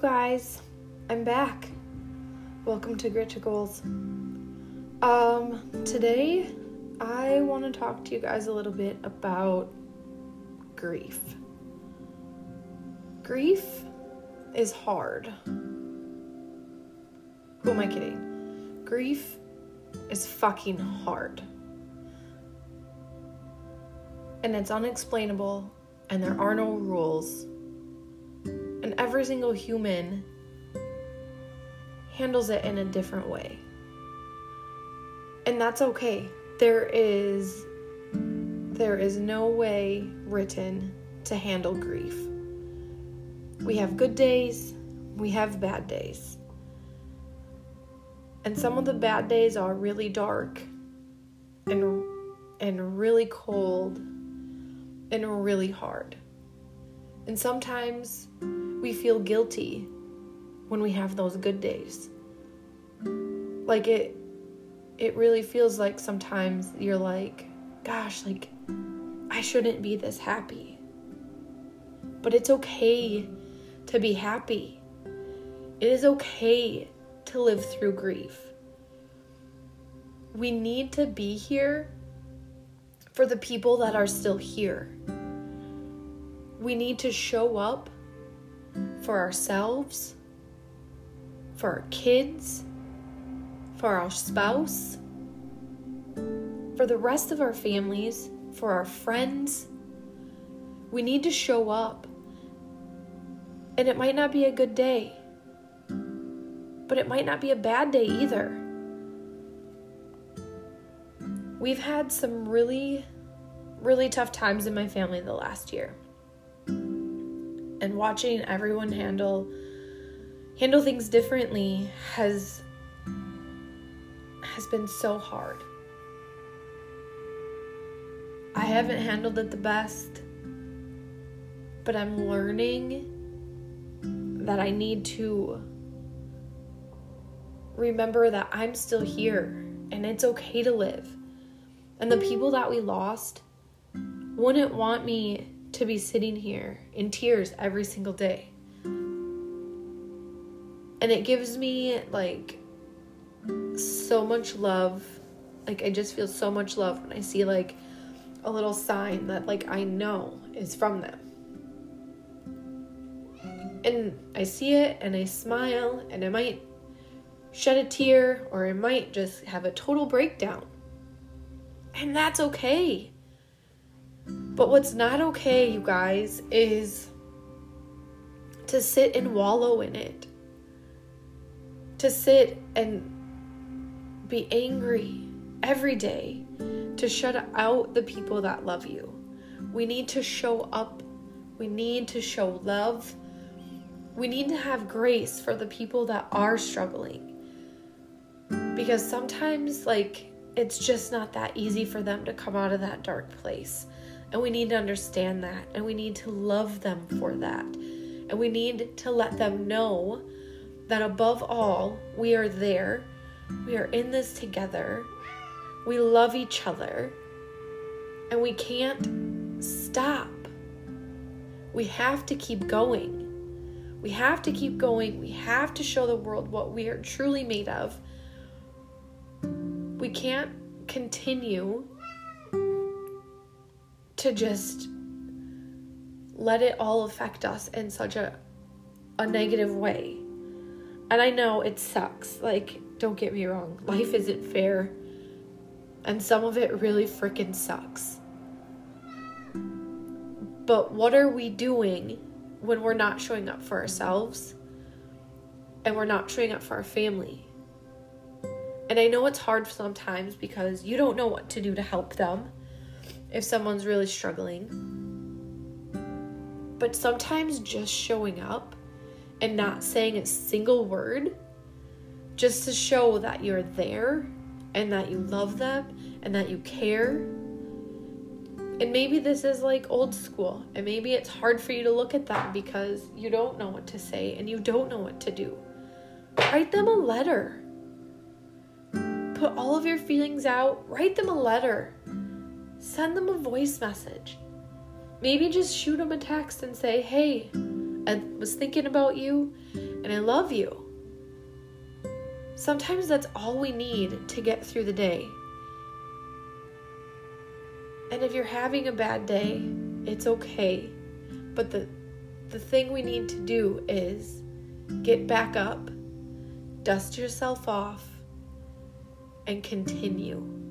guys, I'm back. Welcome to Griticals. Today I want to talk to you guys a little bit about grief. Grief is hard. Who am I kidding? Grief is fucking hard. And it's unexplainable, and there are no rules. And every single human handles it in a different way. And that's okay. There is no way written to handle grief. We have good days, we have bad days. And some of the bad days are really dark and really cold and really hard. And sometimes we feel guilty when we have those good days. Like it really feels like sometimes you're like, gosh, like I shouldn't be this happy. But it's okay to be happy. It is okay to live through grief. We need to be here for the people that are still here. We need to show up for ourselves, for our kids, for our spouse, for the rest of our families, for our friends. We need to show up. And it might not be a good day, but it might not be a bad day either. We've had some really, really tough times in my family the last year. And watching everyone handle things differently has been so hard. I haven't handled it the best, but I'm learning that I need to remember that I'm still here and it's okay to live. And the people that we lost wouldn't want me to be sitting here in tears every single day. And it gives me like so much love. Like I just feel so much love when I see like a little sign that like I know is from them. And I see it and I smile and I might shed a tear or I might just have a total breakdown. And that's okay. But what's not okay, you guys, is to sit and wallow in it. To sit and be angry every day. To shut out the people that love you. We need to show up. We need to show love. We need to have grace for the people that are struggling. Because sometimes, like, it's just not that easy for them to come out of that dark place. And we need to understand that. And we need to love them for that. And we need to let them know that above all, we are there. We are in this together. We love each other. And we can't stop. We have to keep going. We have to keep going. We have to show the world what we are truly made of. We can't continue to just let it all affect us in such a negative way. And I know it sucks. Like, don't get me wrong. Life isn't fair. And some of it really freaking sucks. But what are we doing when we're not showing up for ourselves? And we're not showing up for our family? And I know it's hard sometimes because you don't know what to do to help them if someone's really struggling. But sometimes just showing up and not saying a single word just to show that you're there and that you love them and that you care. And maybe this is like old school and maybe it's hard for you to look at them because you don't know what to say and you don't know what to do. Write them a letter. Put all of your feelings out. Write them a letter. Send them a voice message. Maybe just shoot them a text and say, hey, I was thinking about you and I love you. Sometimes that's all we need to get through the day. And if you're having a bad day, it's okay. But the thing we need to do is get back up, dust yourself off, and continue.